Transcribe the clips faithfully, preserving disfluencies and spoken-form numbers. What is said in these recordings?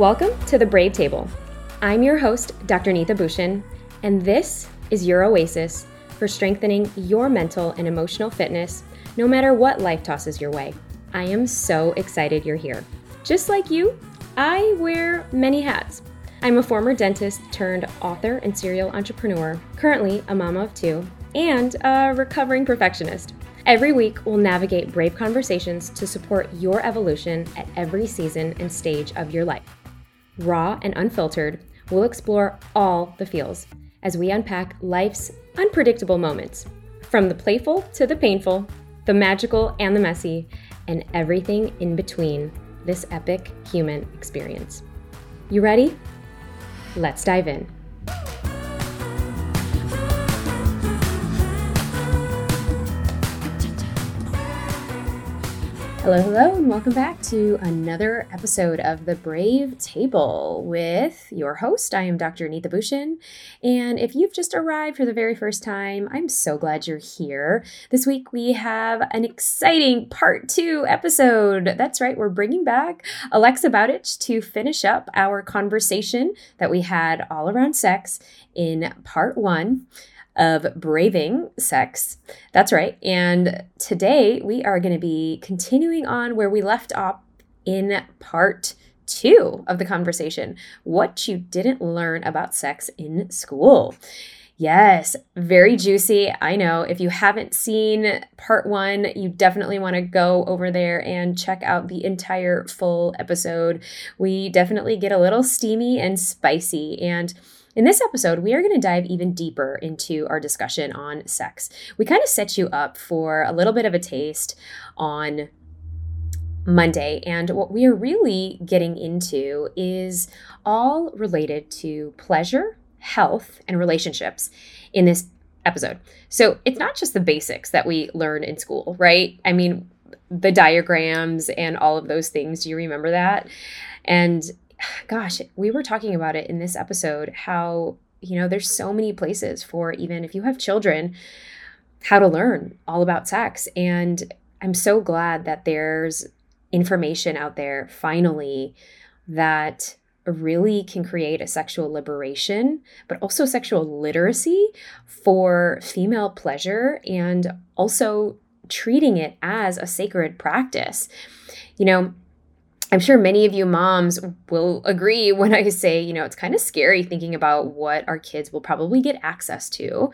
Welcome to The Brave Table. I'm your host, Doctor Neeta Bhushan, and this is your oasis for strengthening your mental and emotional fitness, no matter what life tosses your way. I am so excited you're here. Just like you, I wear many hats. I'm a former dentist turned author and serial entrepreneur, currently a mama of two, and a recovering perfectionist. Every week, we'll navigate brave conversations to support your evolution at every season and stage of your life. Raw and unfiltered, we'll explore all the feels as we unpack life's unpredictable moments, from the playful to the painful, the magical and the messy, and everything in between this epic human experience. You ready? Let's dive in. Hello, hello, and welcome back to another episode of The Brave Table with your host. I am Doctor Anitha Bhushan, and if you've just arrived for the very first time, I'm so glad you're here. This week we have an exciting part two episode. That's right, we're bringing back Alexa Bowditch to finish up our conversation that we had all around sex in part one of Braving Sex. That's right. And today we are going to be continuing on where we left off in part two of the conversation, what you didn't learn about sex in school. Yes, very juicy. I know. If you haven't seen part one, you definitely want to go over there and check out the entire full episode. We definitely get a little steamy and spicy, and in this episode, we are going to dive even deeper into our discussion on sex. We kind of set you up for a little bit of a taste on Monday, and what we are really getting into is all related to pleasure, health, and relationships in this episode. So it's not just the basics that we learn in school, right? I mean, the diagrams and all of those things. Do you remember that? And gosh, we were talking about it in this episode, how, you know, there's so many places for, even if you have children, how to learn all about sex. And I'm so glad that there's information out there finally that really can create a sexual liberation, but also sexual literacy for female pleasure, and also treating it as a sacred practice. You know, I'm sure many of you moms will agree when I say, you know, it's kind of scary thinking about what our kids will probably get access to.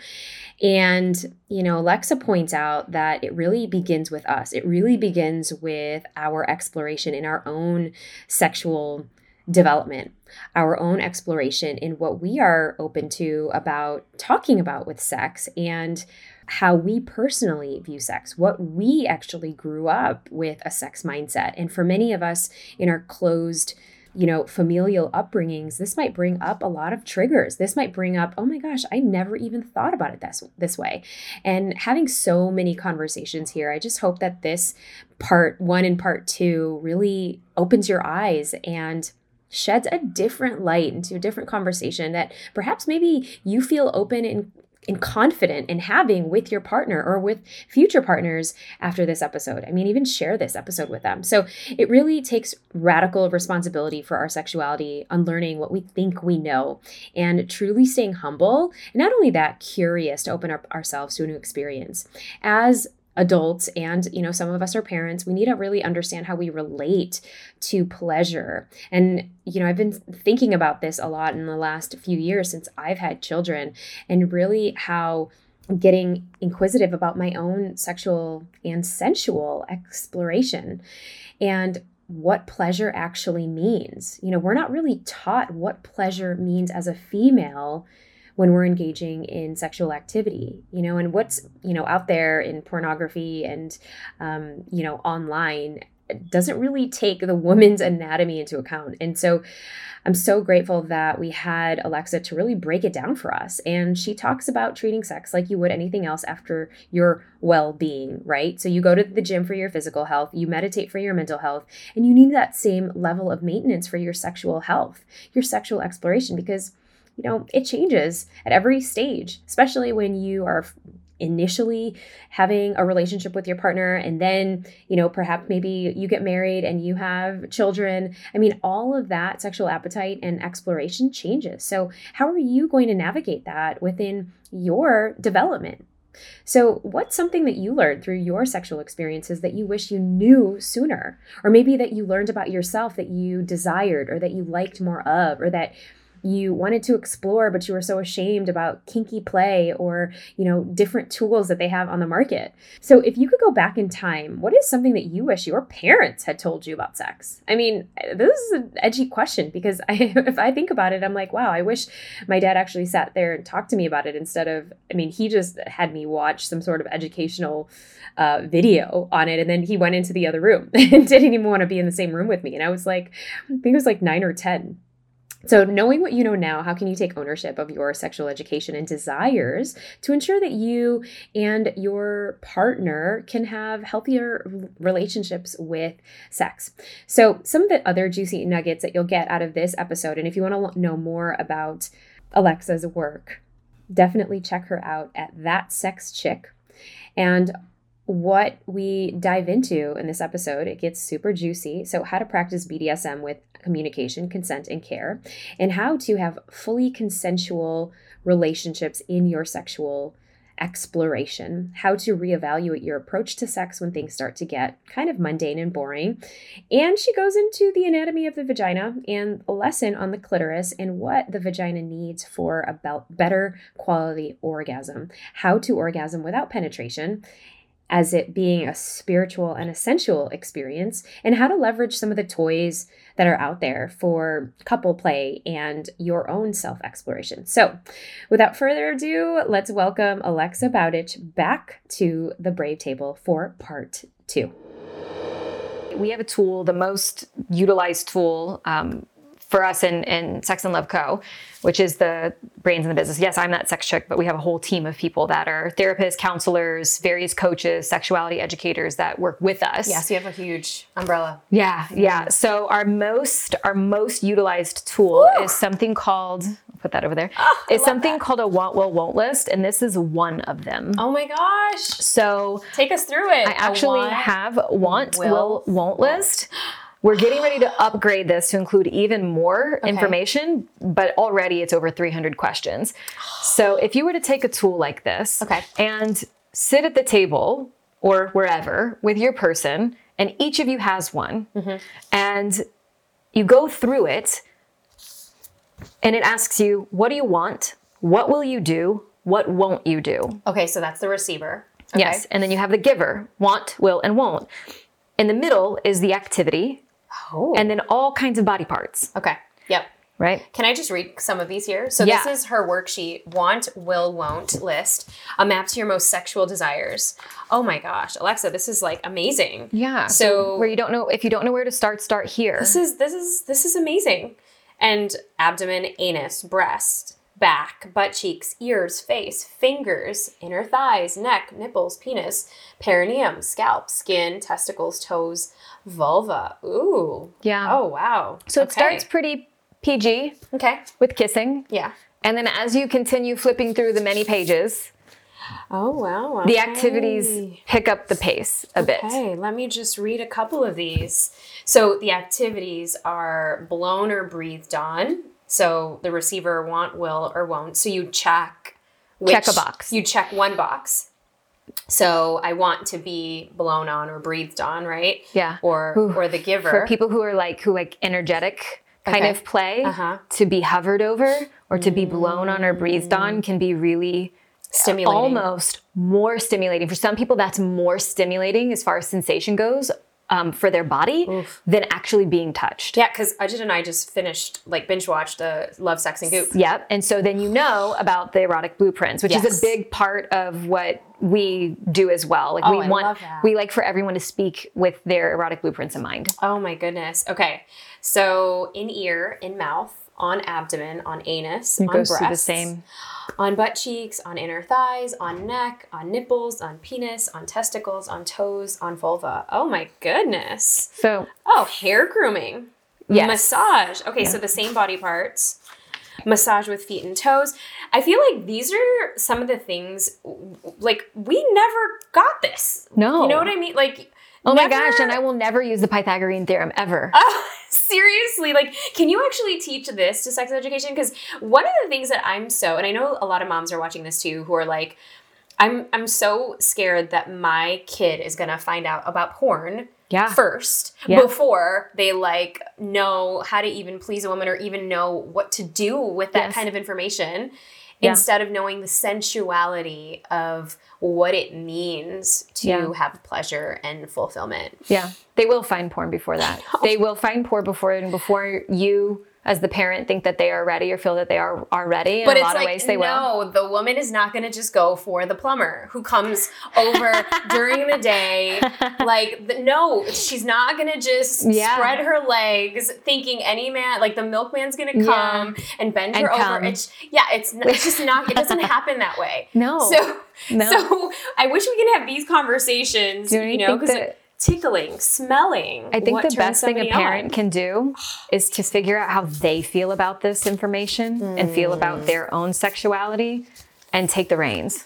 And, you know, Alexa points out that it really begins with us. It really begins with our exploration in our own sexual development, our own exploration in what we are open to about talking about with sex, and how we personally view sex, what we actually grew up with a sex mindset. And for many of us in our closed, you know, familial upbringings, this might bring up a lot of triggers. This might bring up, oh my gosh, I never even thought about it this, this way. And having so many conversations here, I just hope that this part one and part two really opens your eyes and sheds a different light into a different conversation that perhaps maybe you feel open and and confident in having with your partner or with future partners after this episode. I mean, even share this episode with them. So it really takes radical responsibility for our sexuality, unlearning what we think we know, and truly staying humble. And not only that, curious to open up ourselves to a new experience. As adults, and, you know, some of us are parents, we need to really understand how we relate to pleasure. And, you know, I've been thinking about this a lot in the last few years since I've had children, and really how getting inquisitive about my own sexual and sensual exploration and what pleasure actually means. You know, we're not really taught what pleasure means as a female when we're engaging in sexual activity, you know, and what's, you know, out there in pornography and, um, you know, online doesn't really take the woman's anatomy into account. And so I'm so grateful that we had Alexa to really break it down for us. And she talks about treating sex like you would anything else after your well-being, right? So you go to the gym for your physical health, you meditate for your mental health, and you need that same level of maintenance for your sexual health, your sexual exploration, because, you know, it changes at every stage, especially when you are initially having a relationship with your partner, and then, you know, perhaps maybe you get married and you have children. I mean, all of that sexual appetite and exploration changes. So how are you going to navigate that within your development? So what's something that you learned through your sexual experiences that you wish you knew sooner? Or maybe that you learned about yourself that you desired, or that you liked more of, or that you wanted to explore, but you were so ashamed about kinky play or, you know, different tools that they have on the market. So if you could go back in time, what is something that you wish your parents had told you about sex? I mean, this is an edgy question, because I, if I think about it, I'm like, wow, I wish my dad actually sat there and talked to me about it instead of, I mean, he just had me watch some sort of educational uh, video on it. And then he went into the other room and didn't even want to be in the same room with me. And I was like, I think it was like nine or ten. So knowing what you know now, how can you take ownership of your sexual education and desires to ensure that you and your partner can have healthier relationships with sex? So some of the other juicy nuggets that you'll get out of this episode, and if you want to know more about Alexa's work, definitely check her out at That Sex Chick. And what we dive into in this episode, it gets super juicy. So how to practice B D S M with communication, consent, and care, and how to have fully consensual relationships in your sexual exploration, how to reevaluate your approach to sex when things start to get kind of mundane and boring. And she goes into the anatomy of the vagina and a lesson on the clitoris and what the vagina needs for a better quality orgasm, how to orgasm without penetration, as it being a spiritual and a sensual experience, and how to leverage some of the toys that are out there for couple play and your own self-exploration. So without further ado, let's welcome Alexa Bowditch back to the Brave Table for part two. We have a tool, the most utilized tool um, for us in, in Sex and Love Co., which is the brains in the business. Yes, I'm that sex chick, but we have a whole team of people that are therapists, counselors, various coaches, sexuality educators that work with us. Yes, you have a huge umbrella. Yeah, yeah. So our most our most utilized tool Ooh. is something called, I'll put that over there. Oh, it's something that. called a want, will, won't list, and this is one of them. Oh my gosh. So take us through it. I actually want, have want, will, will won't list. We're getting ready to upgrade this to include even more okay. information, but already it's over three hundred questions. So if you were to take a tool like this okay. and sit at the table or wherever with your person, and each of you has one, mm-hmm. and you go through it, and it asks you, what do you want? What will you do? What won't you do? Okay, so that's the receiver. Okay. Yes, and then you have the giver, want, will, and won't. In the middle is the activity. Oh. And then all kinds of body parts. Okay. Yep. Right. Can I just read some of these here? So yeah. This is her worksheet, want, will, won't list, a map to your most sexual desires. Oh my gosh, Alexa, this is like amazing. Yeah. So where you don't know, if you don't know where to start, start here. This is, this is, this is amazing. And abdomen, anus, breast, back, butt cheeks, ears, face, fingers, inner thighs, neck, nipples, penis, perineum, scalp, skin, testicles, toes, vulva. Ooh. Yeah. Oh, wow. So okay. It starts pretty P G. Okay. With kissing. Yeah. And then as you continue flipping through the many pages. Oh, wow. Okay. The activities pick up the pace a okay. bit. Okay. Let me just read a couple of these. So the activities are blown or breathed on. So the receiver want, will, or won't. So you check. Which, check a box. You check one box. So I want to be blown on or breathed on, right? Yeah. Or Ooh. or the giver. For people who are like who like energetic kind okay. of play, uh-huh. to be hovered over or to be blown on or breathed on can be really stimulating. Almost more stimulating. For some people, that's more stimulating as far as sensation goes. Um, for their body Oof. than actually being touched. Yeah, because Ujjit and I just finished, like, binge watched the Love, Sex, and Goop. Yep, and so then you know about the erotic blueprints, which yes. is a big part of what we do as well. Like, oh, we I want, love that. we like for everyone to speak with their erotic blueprints in mind. Oh my goodness. Okay, so in ear, in mouth, on abdomen, on anus, it on breasts, the same. On butt cheeks, on inner thighs, on neck, on nipples, on penis, on testicles, on toes, on vulva. Oh my goodness. So, oh, hair grooming, yes. massage. Okay. Yeah. So the same body parts. massage with feet and toes. I feel like these are some of the things, like, we never got this. No. You know what I mean? Like, oh my never... gosh, and I will never use the Pythagorean theorem, ever. Oh, seriously. Like, can you actually teach this to sex education? Because one of the things that I'm so, and I know a lot of moms are watching this too, who are like, I'm I'm so scared that my kid is going to find out about porn yeah. first yeah. before they like know how to even please a woman or even know what to do with that yes. kind of information yeah. instead of knowing the sensuality of what it means to yeah. have pleasure and fulfillment. Yeah. They will find porn before that. They will find porn before and before you as the parent think that they are ready or feel that they are, are ready. In but a lot like, of ways they no, will. No, the woman is not going to just go for the plumber who comes over during the day. Like, the, no, she's not going to just yeah. spread her legs thinking any man, like the milkman's going to come yeah. and bend and her come. over. It's, yeah, it's, it's just not, it doesn't happen that way. No. So, no. so I wish we could have these conversations, Do you know, because tickling, smelling. I think the best thing a parent on. can do is to figure out how they feel about this information mm. and feel about their own sexuality and take the reins.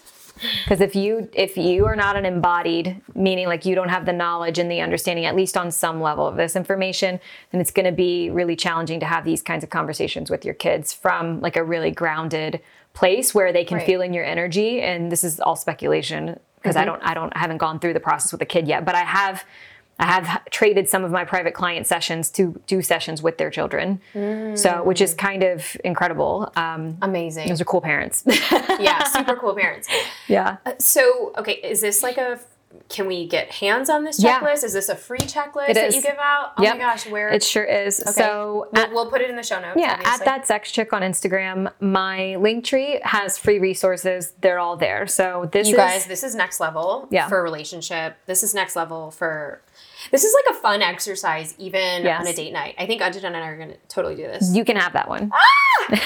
Because if you if you are not an embodied, meaning like you don't have the knowledge and the understanding, at least on some level of this information, then it's going to be really challenging to have these kinds of conversations with your kids from like a really grounded place where they can right. feel in your energy. And this is all speculation. Because mm-hmm. I don't, I don't, I haven't gone through the process with a kid yet, but I have, I have traded some of my private client sessions to do sessions with their children. Mm. So, which is kind of incredible. Um, Amazing. Those are cool parents. yeah. Super cool parents. Yeah. Uh, so, okay. Is this like a, can we get hands on this checklist? Yeah. Is this a free checklist it that is. you give out? Oh yep. my gosh, where? It sure is. Okay. So we'll, at, we'll put it in the show notes. Yeah, obviously. At That Sex Chick on Instagram, my Linktree has free resources. They're all there. So this you is... You guys, this is next level yeah. for relationship. This is next level for... This is like a fun exercise even yes. on a date night. I think Ujjit and I are going to totally do this. You can have that one. Ah!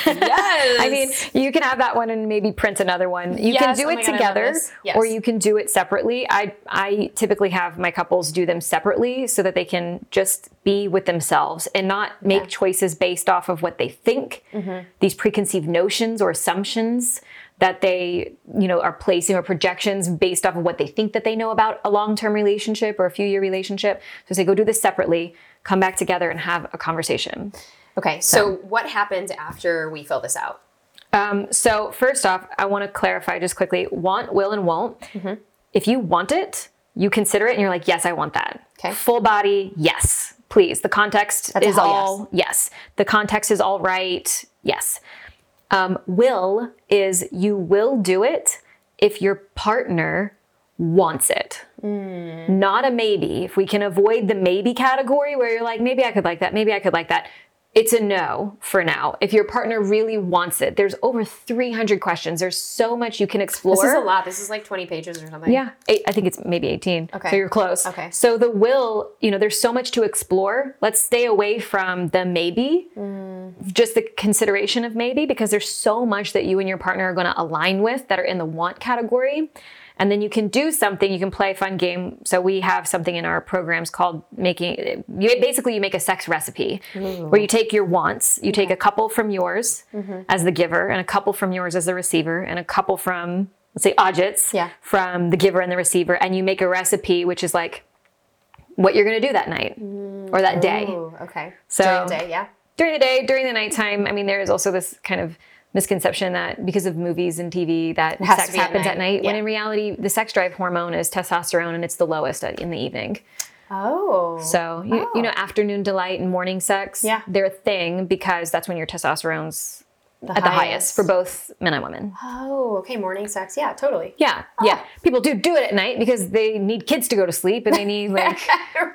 Yes! I mean, you can have that one and maybe print another one. You yes. can do oh it God, together yes. or you can do it separately. I I typically have my couples do them separately so that they can just be with themselves and not make yeah. choices based off of what they think, mm-hmm. these preconceived notions or assumptions that they, you know, are placing or projections based off of what they think that they know about a long-term relationship or a few year relationship. So say, go do this separately, come back together and have a conversation. Okay. So, so what happens after we fill this out? Um, so first off, I want to clarify just quickly, want, will, and won't. Mm-hmm. If you want it, you consider it and you're like, yes, I want that. Okay. Full body. Yes, please. The context That's is all yes. yes. The context is all right. Yes. Um, will is you will do it if your partner wants it, mm. not a maybe. If we can avoid the maybe category where you're like, maybe I could like that, maybe I could like that. It's a no for now. If your partner really wants it, there's over three hundred questions. There's so much you can explore. This is a lot. This is like twenty pages or something. Yeah. Eight, I think it's maybe eighteen. Okay. So you're close. Okay. So the will, you know, there's so much to explore. Let's stay away from the maybe, mm. just the consideration of maybe, because there's so much that you and your partner are going to align with that are in the want category. And then you can do something, you can play a fun game. So we have something in our programs called making, you, basically you make a sex recipe Ooh. where you take your wants, you yeah. take a couple from yours mm-hmm. as the giver and a couple from yours as the receiver and a couple from, let's say Ujjit's yeah. from the giver and the receiver. And you make a recipe, which is like what you're going to do that night mm. or that day. Ooh, okay. So during the day, yeah. during the day, during the nighttime. I mean, there is also this kind of misconception that because of movies and T V that sex happens at night, at night yeah. when in reality the sex drive hormone is testosterone and it's the lowest in the evening. Oh. So, you, oh. you know, afternoon delight and morning sex, yeah. they're a thing because that's when your testosterone's the at highest. the highest for both men and women. Oh, okay. Morning sex. Yeah, totally. Yeah. Oh. Yeah. People do do it at night because they need kids to go to sleep and they need like,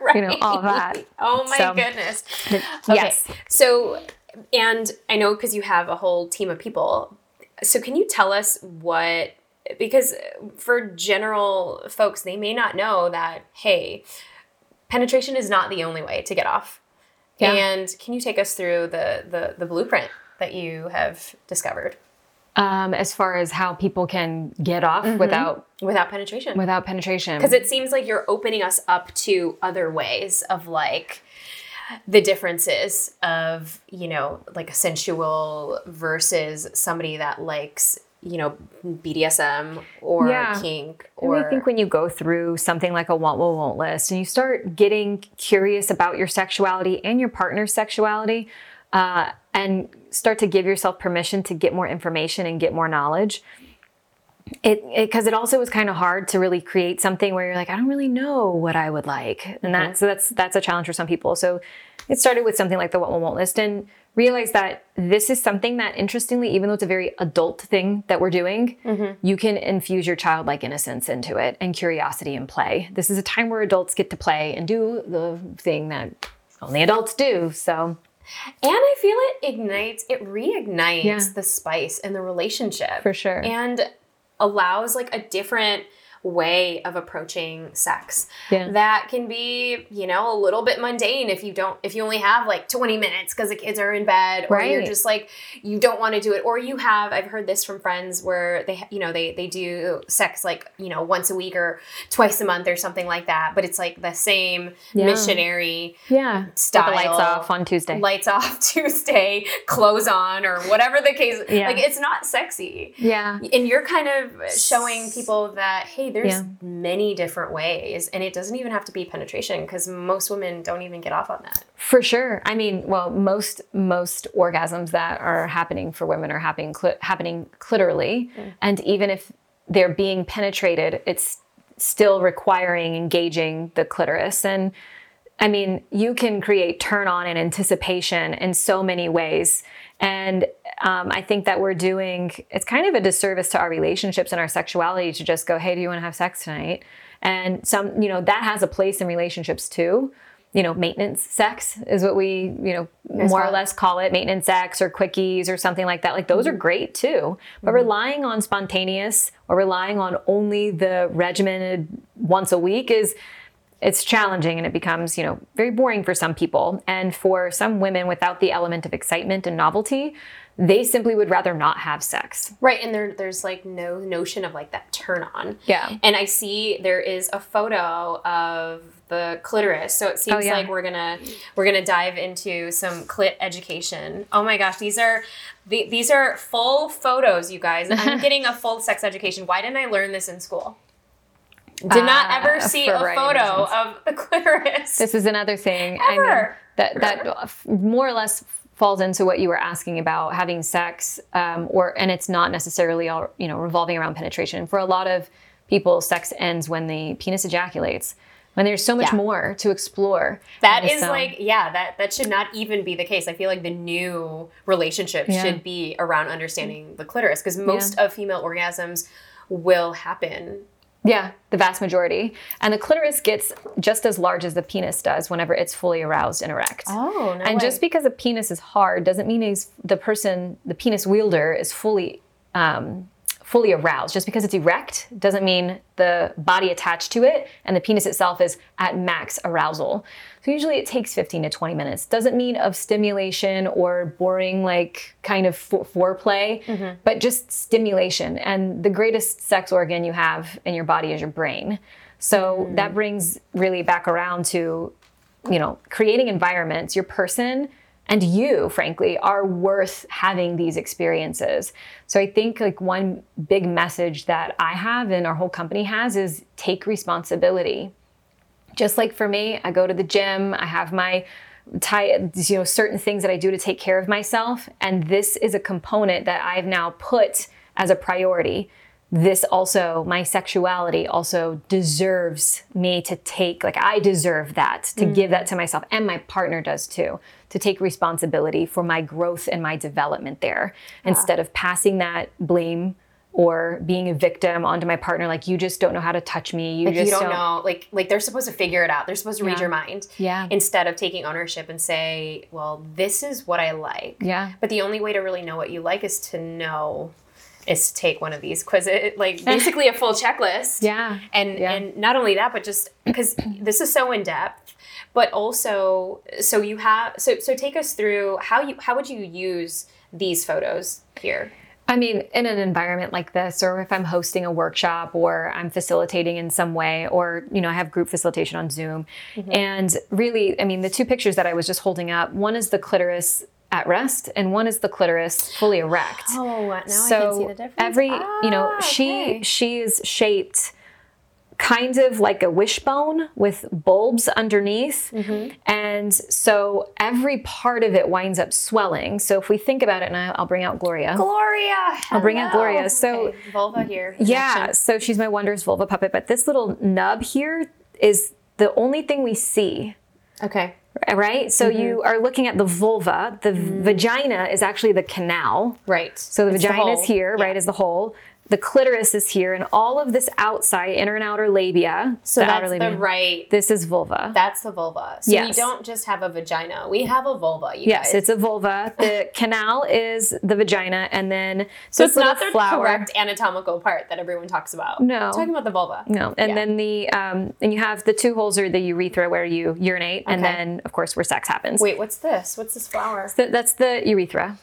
right. you know, all of that. Oh my so, goodness. The, yes. Okay. So... And I know because you have a whole team of people. So can you tell us what, because for general folks, they may not know that, hey, penetration is not the only way to get off. Yeah. And can you take us through the, the, the blueprint that you have discovered? Um, as far as how people can get off mm-hmm. without... Without penetration. Without penetration. Because it seems like you're opening us up to other ways of like... the differences of, you know, like a sensual versus somebody that likes, you know, B D S M or yeah. kink. Or I think when you go through something like a want, will, won't list and you start getting curious about your sexuality and your partner's sexuality, uh, and start to give yourself permission to get more information and get more knowledge. It, it, cause it also was kind of hard to really create something where you're like, I don't really know what I would like. And mm-hmm. that's, so that's, that's a challenge for some people. So it started with something like the what, will, won't list and realize that this is something that, interestingly, even though it's a very adult thing that we're doing, mm-hmm. you can infuse your childlike innocence into it and curiosity and play. This is a time where adults get to play and do the thing that only adults do. So. And I feel it ignites, it reignites yeah. the spice in the relationship. For sure. And allows like a different way of approaching sex yeah. that can be, you know, a little bit mundane if you don't, if you only have like twenty minutes because the kids are in bed or right. you're just like, you don't want to do it. Or you have, I've heard this from friends where they, you know, they, they do sex like, you know, once a week or twice a month or something like that. But it's like the same yeah. missionary yeah. style. With the lights off on Tuesday. Lights off Tuesday, clothes on or whatever the case. Yeah. Like it's not sexy. Yeah. And you're kind of showing people that, hey, there's yeah. many different ways and it doesn't even have to be penetration because most women don't even get off on that. For sure. I mean, well, most, most orgasms that are happening for women are happening, cl- happening clitorally. Mm. And even if they're being penetrated, it's still requiring engaging the clitoris. And I mean, you can create turn on and anticipation in so many ways. And Um, I think that we're doing, it's kind of a disservice to our relationships and our sexuality to just go, hey, do you want to have sex tonight? And some, you know, that has a place in relationships too. You know, maintenance sex is what we, you know, Here's more what? or less call it, maintenance sex or quickies or something like that. Like those mm-hmm. are great too, but mm-hmm. relying on spontaneous or relying on only the regimented once a week is, it's challenging and it becomes, you know, very boring for some people. And for some women without the element of excitement and novelty, they simply would rather not have sex. Right. And there, there's like no notion of like that turn on. Yeah. And I see there is a photo of the clitoris. So it seems oh, yeah. like we're going to, we're going to dive into some clit education. Oh my gosh. These are, the, these are full photos, you guys. I'm getting a full sex education. Why didn't I learn this in school? Did not ever uh, see a photo reasons. of the clitoris. This is another thing. Ever. I mean, that, that more or less falls into what you were asking about having sex, um, or, and it's not necessarily all, you know, revolving around penetration. For a lot of people, sex ends when the penis ejaculates. When there's so much yeah. more to explore. That is so. like, yeah, that, that should not even be the case. I feel like the new relationship yeah. should be around understanding the clitoris because most yeah. of female orgasms will happen. Yeah, the vast majority. And the clitoris gets just as large as the penis does whenever it's fully aroused and erect. Oh, no And way. Just because a penis is hard doesn't mean he's, the person, the penis wielder is fully um, fully aroused. Just because it's erect doesn't mean the body attached to it and the penis itself is at max arousal. So usually it takes fifteen to twenty minutes. Doesn't mean of stimulation or boring, like kind of fo- foreplay, mm-hmm. but just stimulation. And the greatest sex organ you have in your body is your brain. So mm-hmm. that brings really back around to, you know, creating environments, your person and you, frankly, are worth having these experiences. So I think like one big message that I have and our whole company has is take responsibility. Just like for me, I go to the gym, I have my, tie, you know, certain things that I do to take care of myself. And this is a component that I've now put as a priority. This also, my sexuality also deserves me to take, like I deserve that, to mm. give that to myself. And my partner does too, to take responsibility for my growth and my development there. Yeah. Instead of passing that blame or being a victim onto my partner, like you just don't know how to touch me. You like just you don't, don't know, like like they're supposed to figure it out. They're supposed to yeah. read your mind. Yeah. Instead of taking ownership and say, well, this is what I like. Yeah. But the only way to really know what you like is to know is to take one of these quizzes, like basically a full checklist. Yeah. And yeah. and not only that, but just because this is so in depth, but also, so you have, so, so take us through how you, how would you use these photos here? I mean, in an environment like this, or if I'm hosting a workshop or I'm facilitating in some way, or, you know, I have group facilitation on Zoom. Mm-hmm. And really, I mean, the two pictures that I was just holding up, one is the clitoris at rest and one is the clitoris fully erect. Oh, now so I can see the difference. Every, ah, you know, she, okay. she is shaped kind of like a wishbone with bulbs underneath. Mm-hmm. And so every part of it winds up swelling. So if we think about it, and I'll bring out Gloria. Gloria! Hello. I'll bring out Gloria. So okay. Vulva here. Yeah. Action. So she's my wondrous vulva puppet. But this little nub here is the only thing we see. Okay. Right? So mm-hmm. you are looking at the vulva. The mm-hmm. vagina is actually the canal. Right. So the it's vagina the is here, yeah. right, is the hole. The clitoris is here, and all of this outside, inner and outer labia. So the that's outer labia, the right. This is vulva. That's the vulva. So yes. we don't just have a vagina. We have a vulva, you yes, guys. Yes, it's a vulva. The canal is the vagina, and then so it's not the flower. Correct anatomical part that everyone talks about. No. I'm talking about the vulva. No. And yeah. then the, um, and you have the two holes are the urethra where you urinate, okay. and then, of course, where sex happens. Wait, what's this? What's this flower? So that's the urethra.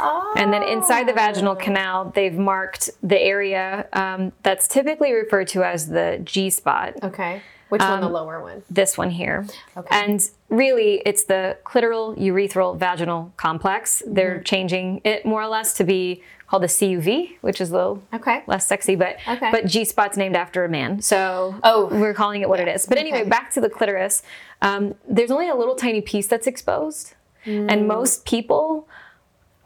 Oh. And then inside the vaginal canal, they've marked the area um, that's typically referred to as the G-spot. Okay. Which um, one, the lower one? This one here. Okay. And really, it's the clitoral, urethral, vaginal complex. Mm-hmm. They're changing it more or less to be called a C U V, which is a little okay. less sexy, but okay. but G-spot's named after a man. So oh. we're calling it what yeah. it is. But anyway, okay. back to the clitoris. Um, there's only a little tiny piece that's exposed. Mm. And most people...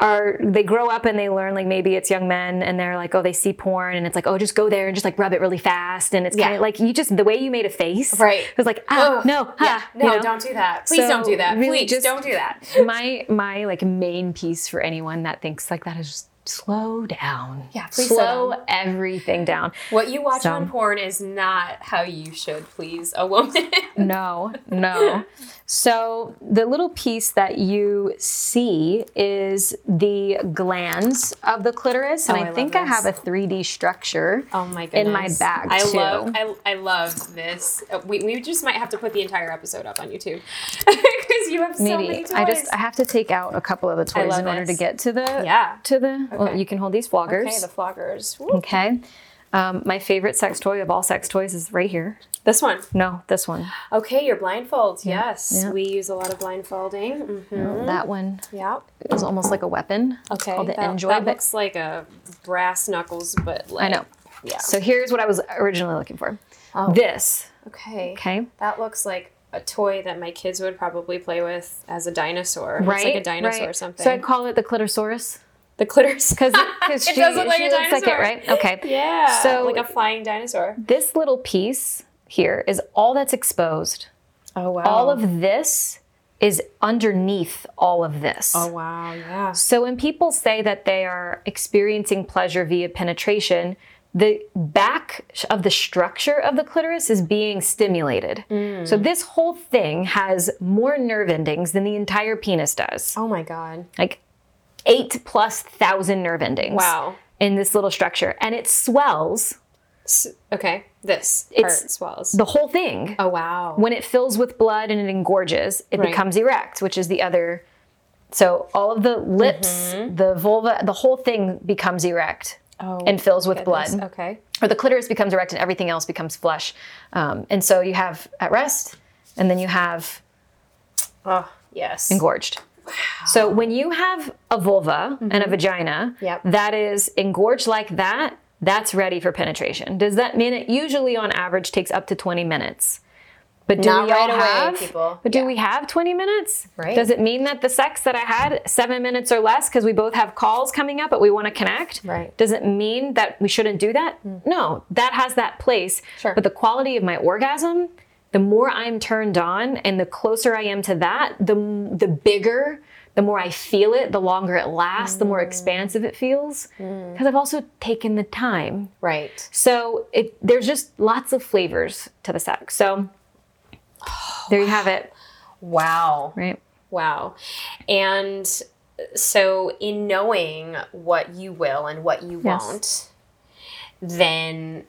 Are they grow up and they learn, like maybe it's young men and they're like, oh, they see porn and it's like, oh, just go there and just like rub it really fast. And it's yeah. kind of like you just, the way you made a face. Right. It was like, ah, oh, no, ah, yeah. no, you know? Don't do that. Please so don't do that. Really Please just, don't do that. my, my like main piece for anyone that thinks like that is just, slow down. Yeah, please slow down. Everything down. What you watch so. on porn is not how you should please a woman. no, no. So the little piece that you see is the glands of the clitoris, oh, and I, I think I have a three D structure. Oh my goodness. In my bag I too. Love, I, I love this. We we just might have to put the entire episode up on YouTube because you have so Maybe. many toys. I just I have to take out a couple of the toys in order this. to get to the yeah to the. Okay. Well, you can hold these floggers. Okay, the floggers. Woo. Okay. Um, my favorite sex toy of all sex toys is right here. This one? No, this one. Okay, your blindfolds. Yeah. Yes. Yeah. We use a lot of blindfolding. Mm-hmm. No, that one yeah. is almost like a weapon. Okay. It's called the that, enjoy. That looks like a brass knuckles, but like... I know. Yeah. So here's what I was originally looking for. Oh. This. Okay. Okay. That looks like... a toy that my kids would probably play with as a dinosaur. Right. It's like a dinosaur right. or something. So I'd call it the clitorosaurus. The clitoris. Because it, it does look like a dinosaur. Like it, right? Okay. Yeah. So like a flying dinosaur. This little piece here is all that's exposed. Oh, wow. All of this is underneath all of this. Oh, wow. Yeah. So when people say that they are experiencing pleasure via penetration, the back of the structure of the clitoris is being stimulated. Mm. So this whole thing has more nerve endings than the entire penis does. Oh my God. Like eight plus thousand nerve endings. Wow. In this little structure. And it swells. Okay. This part it's swells. The whole thing. Oh wow. When it fills with blood and it engorges, it right. becomes erect, which is the other. So all of the lips, mm-hmm. the vulva, the whole thing becomes erect. Oh, and fills with goodness. blood. Okay. Or the clitoris becomes erect and everything else becomes flush. Um, and so you have at rest and then you have oh, yes. engorged. Wow. So when you have a vulva mm-hmm. and a vagina yep. that is engorged like that, that's ready for penetration. Does that mean it usually on average takes up to twenty minutes? But do Not we right all away, have, people. But do yeah. we have twenty minutes? Right. Does it mean that the sex that I had seven minutes or less, because we both have calls coming up, but we want to connect? Right. Does it mean that we shouldn't do that? Mm. No, that has that place. Sure. But the quality of my orgasm, the more I'm turned on and the closer I am to that, the, the bigger, the more I feel it, the longer it lasts, mm. the more expansive it feels. Mm. 'Cause I've also taken the time. Right. So it, there's just lots of flavors to the sex. So... there you have it. Wow. Right. Wow. And so in knowing what you will and what you yes. won't, then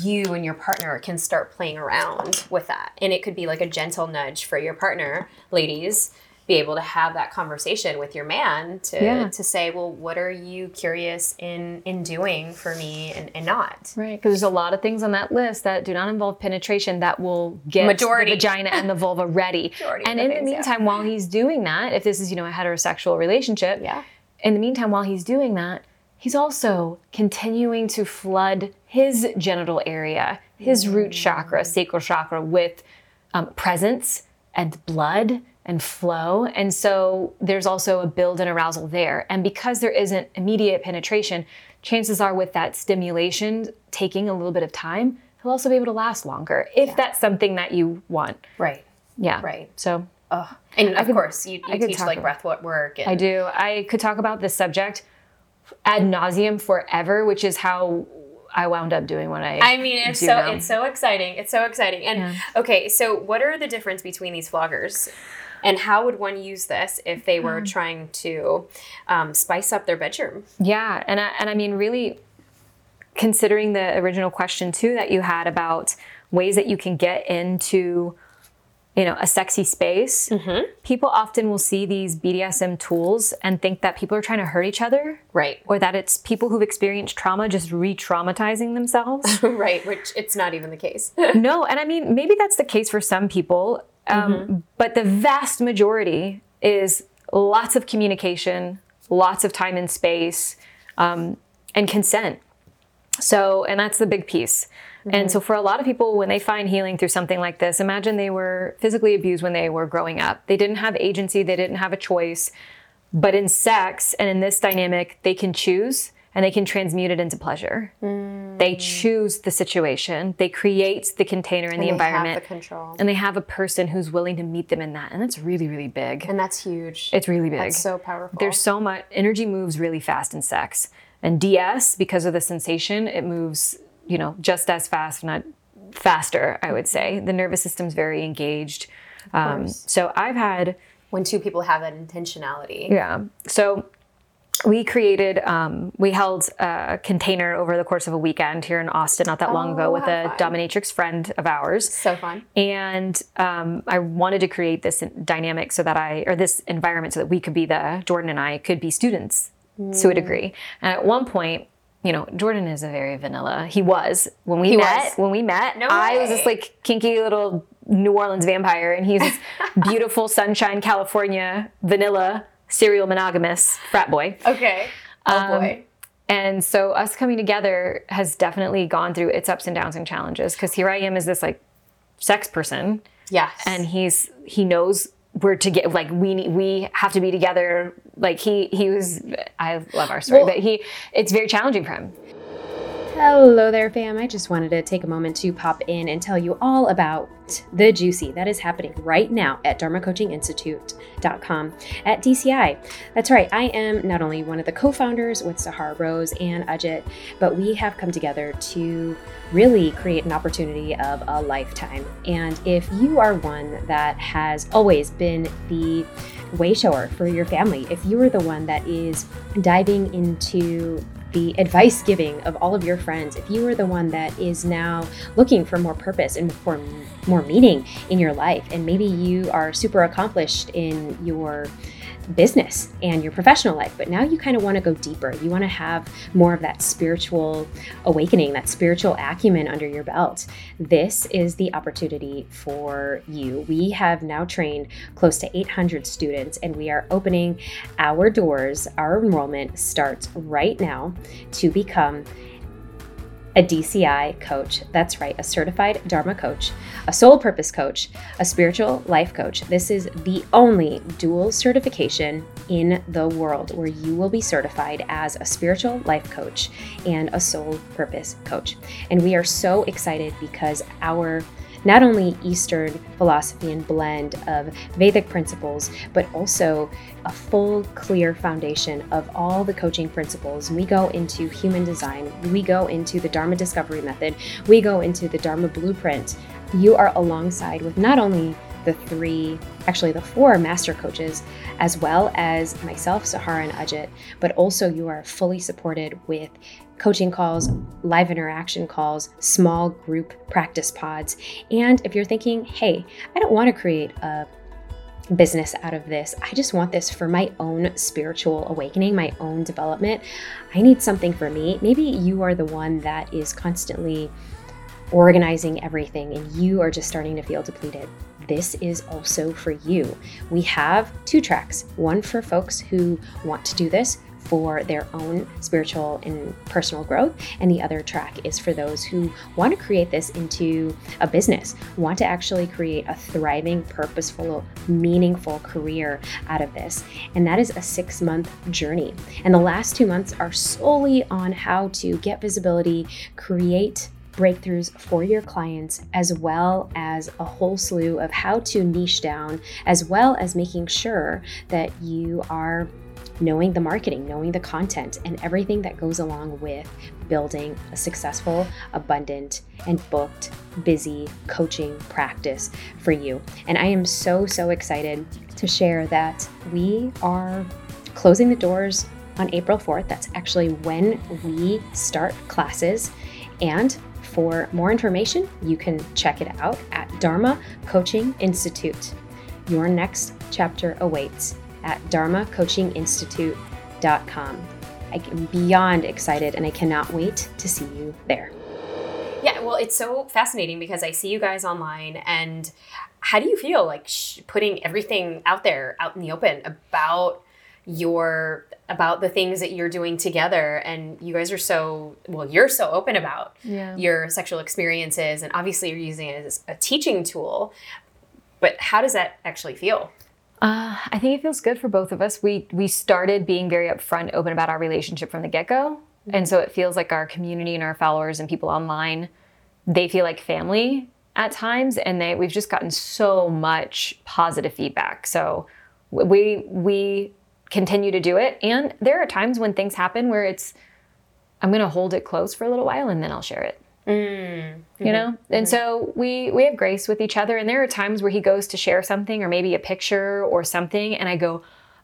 you and your partner can start playing around with that. And it could be like a gentle nudge for your partner, ladies, be able to have that conversation with your man to yeah. to say, well, what are you curious in in doing for me and, and not? Right. Because there's a lot of things on that list that do not involve penetration that will get Majority. the vagina and the vulva ready. Majority and in the things, meantime, yeah. while he's doing that, if this is, you know, a heterosexual relationship, yeah. in the meantime, while he's doing that, he's also continuing to flood his genital area, his root chakra, sacral chakra, with um, presence and blood and flow. And so there's also a build and arousal there. And because there isn't immediate penetration, chances are with that stimulation taking a little bit of time, he'll also be able to last longer if yeah. that's something that you want. Right. Yeah. Right. So, oh. and of could, course you, you teach like breath work. And... I do. I could talk about this subject ad nauseum forever, which is how I wound up doing what I I mean, it's so now. it's so exciting. It's so exciting. And yeah. okay, so what are the difference between these floggers? And how would one use this if they were trying to um, spice up their bedroom? Yeah, and I, and I mean, really considering the original question too that you had about ways that you can get into, you know, a sexy space. Mm-hmm. People often will see these B D S M tools and think that people are trying to hurt each other, right? Or that it's people who've experienced trauma just re-traumatizing themselves, right? Which it's not even the case. No, and I mean, maybe that's the case for some people. Um, mm-hmm. But the vast majority is lots of communication, lots of time and space, um, and consent. So, and that's the big piece. Mm-hmm. And so for a lot of people, when they find healing through something like this, imagine they were physically abused when they were growing up. They didn't have agency. They didn't have a choice. But in sex and in this dynamic, they can choose and they can transmute it into pleasure. Mm. They choose the situation. They create the container and, and the environment. They have the control. And they have a person who's willing to meet them in that. And that's really, really big. And that's huge. It's really big. That's so powerful. There's so much. Energy moves really fast in sex. And D S, because of the sensation, it moves, you know, just as fast, if not faster, I would say. The nervous system's very engaged. Um, so I've had... When two people have that intentionality. Yeah. So... We created, um, we held a container over the course of a weekend here in Austin not that long oh, ago with a fun. dominatrix friend of ours. So fun. And um, I wanted to create this dynamic so that I, or this environment so that we could be the, Jordan and I could be students mm. to a degree. And at one point, you know, Jordan is a very vanilla. He was. When we he met, was. when we met, no I way. was this like kinky little New Orleans vampire and he's this beautiful sunshine, California, vanilla serial monogamous frat boy. Okay. Oh boy. Um, and so us coming together has definitely gone through its ups and downs and challenges. Cause here I am as this like sex person. Yes. And he's, he knows we're to get like, we need, we have to be together. Like he, he was, I love our story, well, but he, it's very challenging for him. Hello there, fam. I just wanted to take a moment to pop in and tell you all about the Juicy that is happening right now at dharma coaching institute dot com at D C I. That's right. I am not only one of the co-founders with Sahar Rose and Ujjit, but we have come together to really create an opportunity of a lifetime. And if you are one that has always been the way shower for your family, if you are the one that is diving into the advice giving of all of your friends, if you are the one that is now looking for more purpose and for more meaning in your life, and maybe you are super accomplished in your business and your professional life, but now you kind of want to go deeper. You want to have more of that spiritual awakening, that spiritual acumen under your belt. This is the opportunity for you. We have now trained close to eight hundred students and we are opening our doors. Our enrollment starts right now to become a D C I coach. That's right, a certified Dharma coach, a soul purpose coach, a spiritual life coach. This is the only dual certification in the world where you will be certified as a spiritual life coach and a soul purpose coach. And we are so excited because our not only Eastern philosophy and blend of Vedic principles, but also a full, clear foundation of all the coaching principles. We go into human design, we go into the Dharma discovery method, we go into the Dharma blueprint. You are alongside with not only the three, actually the four master coaches, as well as myself, Sahara, and Ujjit, but also you are fully supported with coaching calls, live interaction calls, small group practice pods. And if you're thinking, hey, I don't want to create a business out of this. I just want this for my own spiritual awakening, my own development. I need something for me. Maybe you are the one that is constantly organizing everything and you are just starting to feel depleted. This is also for you. We have two tracks, one for folks who want to do this for their own spiritual and personal growth, and the other track is for those who want to create this into a business, want to actually create a thriving, purposeful, meaningful career out of this. And that is a six-month journey. And the last two months are solely on how to get visibility, create breakthroughs for your clients, as well as a whole slew of how to niche down, as well as making sure that you are knowing the marketing, knowing the content, and everything that goes along with building a successful, abundant, and booked, busy coaching practice for you. And I am so, so excited to share that we are closing the doors on April fourth. That's actually when we start classes. And for more information, you can check it out at Dharma Coaching Institute. Your next chapter awaits at dharma coaching institute dot com. I am beyond excited and I cannot wait to see you there. Yeah, well, it's so fascinating because I see you guys online. And how do you feel like sh- putting everything out there, out in the open about your about the things that you're doing together? And you guys are so, well, you're so open about yeah. your sexual experiences, and obviously you're using it as a teaching tool, but how does that actually feel? Uh, I think it feels good for both of us. We we started being very upfront, open about our relationship from the get-go. Mm-hmm. And so it feels like our community and our followers and people online, they feel like family at times, and they we've just gotten so much positive feedback. So we we continue to do it. And there are times when things happen where it's, I'm going to hold it close for a little while and then I'll share it, mm-hmm. you know? Mm-hmm. And so we, we have grace with each other. And there are times where he goes to share something or maybe a picture or something. And I go,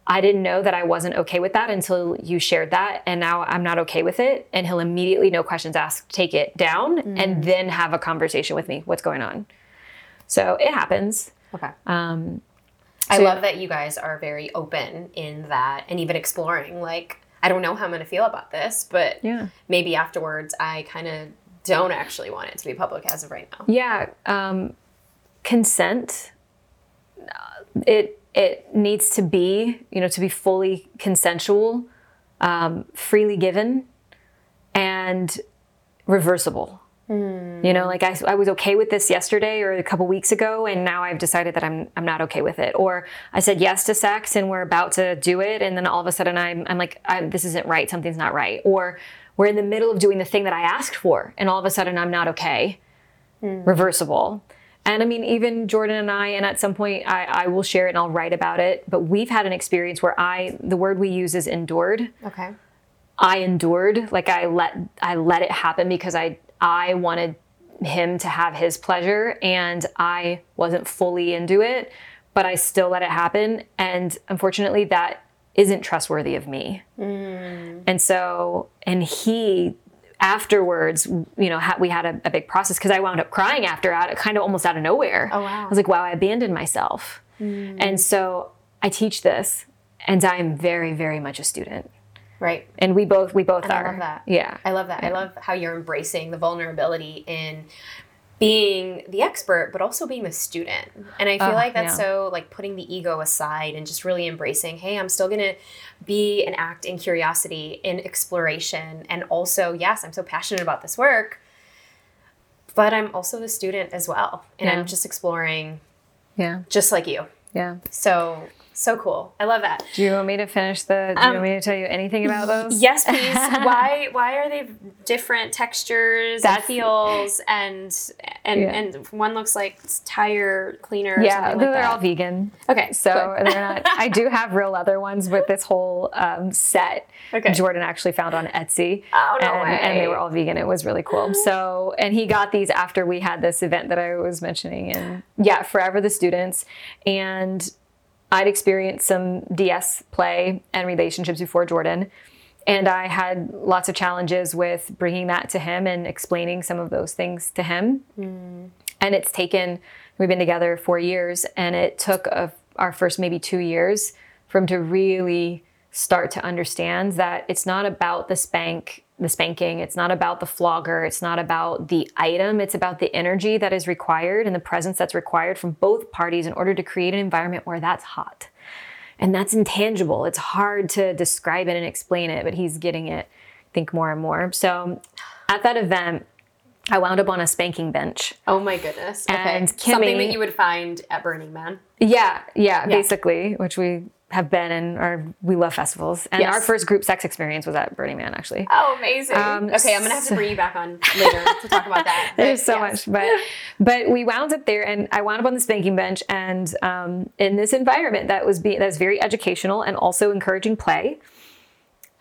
I didn't know that I wasn't okay with that until you shared that. And now I'm not okay with it. And he'll immediately, no questions asked, take it down mm-hmm. and then have a conversation with me. What's going on? So it happens. Okay. Um, I love that you guys are very open in that and even exploring, like, I don't know how I'm going to feel about this, but yeah. maybe afterwards I kind of don't actually want it to be public as of right now. Yeah. Um, consent, it it needs to be, you know, to be fully consensual, um, freely given, and reversible. You know, like I, I was okay with this yesterday or a couple weeks ago, and now I've decided that I'm I'm not okay with it. Or I said yes to sex and we're about to do it, and then all of a sudden I'm I'm like I'm, this isn't right. Something's not right. Or we're in the middle of doing the thing that I asked for, and all of a sudden I'm not okay. Mm. Reversible. And I mean, even Jordan and I, and at some point I, I will share it and I'll write about it. But we've had an experience where I the word we use is endured. Okay. I endured. Like I let I let it happen because I. I wanted him to have his pleasure and I wasn't fully into it, but I still let it happen. And unfortunately that isn't trustworthy of me. Mm. And so, and he afterwards, you know, ha- we had a, a big process because I wound up crying after out, kind of almost out of nowhere. Oh, wow. I was like, wow, I abandoned myself. Mm. And so I teach this and I'm very, very much a student. Right. And we both, we both and are. I love that. Yeah. I love that. Yeah. I love how you're embracing the vulnerability in being the expert, but also being the student. And I feel oh, like that's yeah. so like putting the ego aside and just really embracing, hey, I'm still going to be and act in curiosity, in exploration. And also, yes, I'm so passionate about this work, but I'm also the student as well. And yeah. I'm just exploring. Yeah. Just like you. Yeah. So So cool. I love that. Do you want me to finish the, do you um, want me to tell you anything about those? Yes, please. Why, why are they different textures and feels and, and, yeah. and one looks like it's tire cleaner or yeah, something like that? Yeah, they're all vegan. Okay. So they're not, I do have real leather ones with this whole um, set. Okay. Jordan actually found on Etsy. Oh, no and, way. And they were all vegan. It was really cool. So, and he got these after we had this event that I was mentioning and yeah, Forever the Students. And I'd experienced some D S play and relationships before Jordan, and I had lots of challenges with bringing that to him and explaining some of those things to him. Mm. And it's taken, we've been together four years, and it took a our first maybe two years for him to really start to understand that it's not about the spank, the spanking. It's not about the flogger. It's not about the item. It's about the energy that is required and the presence that's required from both parties in order to create an environment where that's hot. And that's intangible. It's hard to describe it and explain it, but he's getting it, I think, more and more. So at that event, I wound up on a spanking bench. Oh my goodness. Okay. And Kimmy, something that you would find at Burning Man. Yeah, yeah, yeah. Basically, which we have been in, our, we love festivals. And yes. Our first group sex experience was at Burning Man, actually. Oh, amazing. Um, okay, I'm going to have to bring you back on later to talk about that. But, There's so yes. much. But but we wound up there, and I wound up on the spanking bench, and um, in this environment that was, be, that was very educational and also encouraging play.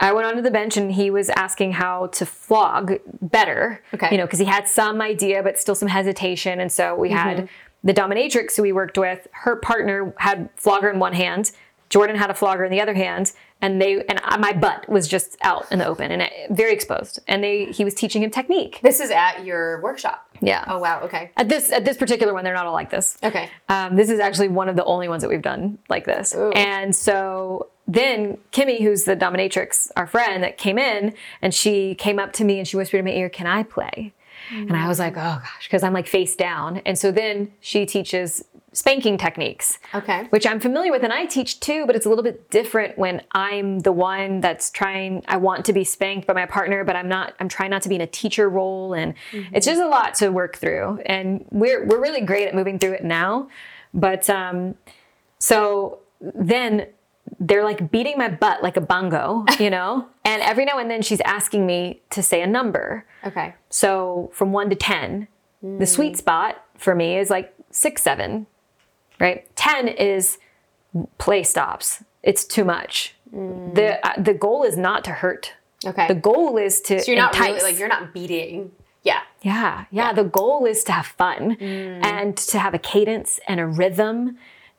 I went onto the bench and he was asking how to flog better, okay. you know, because he had some idea, but still some hesitation. And so we mm-hmm. had the dominatrix who we worked with, her partner had flogger in one hand, Jordan had a flogger in the other hand, and they and I, my butt was just out in the open and very exposed. And they he was teaching him technique. This is at your workshop. Yeah. Oh wow. Okay. At this at this particular one, they're not all like this. Okay. Um, this is actually one of the only ones that we've done like this. Ooh. And so then Kimmy, who's the dominatrix, our friend that came in, and she came up to me and she whispered in my ear, "Can I play?" Mm-hmm. And I was like, "Oh gosh," because I'm like face down. And so then she teaches spanking techniques, okay, which I'm familiar with and I teach too, but it's a little bit different when I'm the one that's trying, I want to be spanked by my partner, but I'm not, I'm trying not to be in a teacher role. And mm-hmm. it's just a lot to work through, and we're, we're really great at moving through it now. But, um, so then they're like beating my butt like a bongo, you know, and every now and then she's asking me to say a number. Okay. So from one to ten, mm. the sweet spot for me is like six, seven. Right? ten is play stops. It's too much. Mm. The uh, the goal is not to hurt. Okay. The goal is to So you're not entice. Really, like, you're not beating. Yeah. Yeah. Yeah. Yeah. The goal is to have fun mm. and to have a cadence and a rhythm.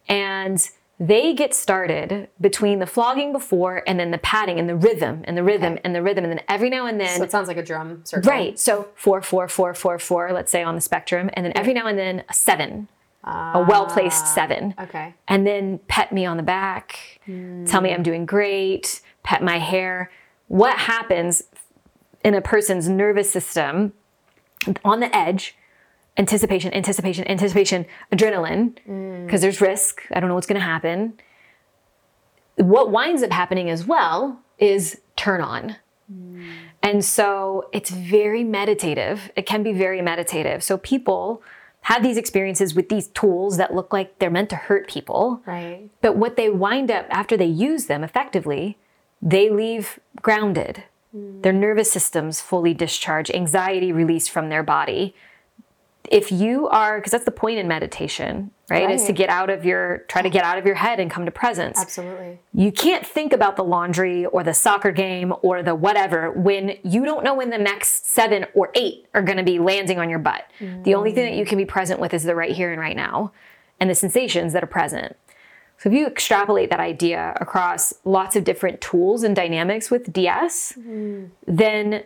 And they get started between the flogging before and then the padding and the rhythm and the rhythm okay. and the rhythm. And then every now and then. So it sounds like a drum circle. Right. So four, four, four, four, four, let's say on the spectrum. And then every now and then a seven. Uh, a well-placed seven. Okay. And then pet me on the back, mm. tell me I'm doing great, pet my hair. What happens in a person's nervous system on the edge? Anticipation, anticipation, anticipation, adrenaline, because mm. there's risk. I don't know what's going to happen. What winds up happening as well is turn on. Mm. And so it's very meditative. It can be very meditative. So people have these experiences with these tools that look like they're meant to hurt people. Right. But what they wind up after they use them effectively, they leave grounded. Mm. Their nervous systems fully discharge, anxiety released from their body. If you are, because that's the point in meditation, right? Right? Is to get out of your, try to get out of your head and come to presence. Absolutely. You can't think about the laundry or the soccer game or the whatever when you don't know when the next seven or eight are going to be landing on your butt. Mm. The only thing that you can be present with is the right here and right now and the sensations that are present. So if you extrapolate that idea across lots of different tools and dynamics with D S, mm. then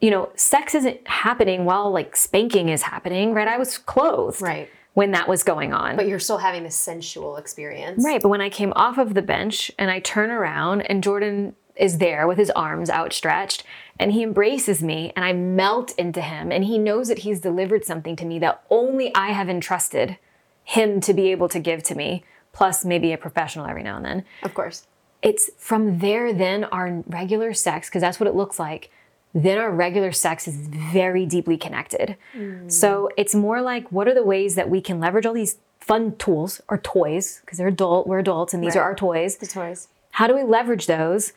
you know, sex isn't happening while like spanking is happening, right? I was clothed right. when that was going on. But you're still having this sensual experience. Right. But when I came off of the bench and I turn around and Jordan is there with his arms outstretched and he embraces me and I melt into him and he knows that he's delivered something to me that only I have entrusted him to be able to give to me, plus maybe a professional every now and then. Of course. It's from there then our regular sex, because that's what it looks like, then our regular sex is very deeply connected. Mm. So it's more like, what are the ways that we can leverage all these fun tools or toys, because they're adult, we're adults and these right. are our toys. The toys. How do we leverage those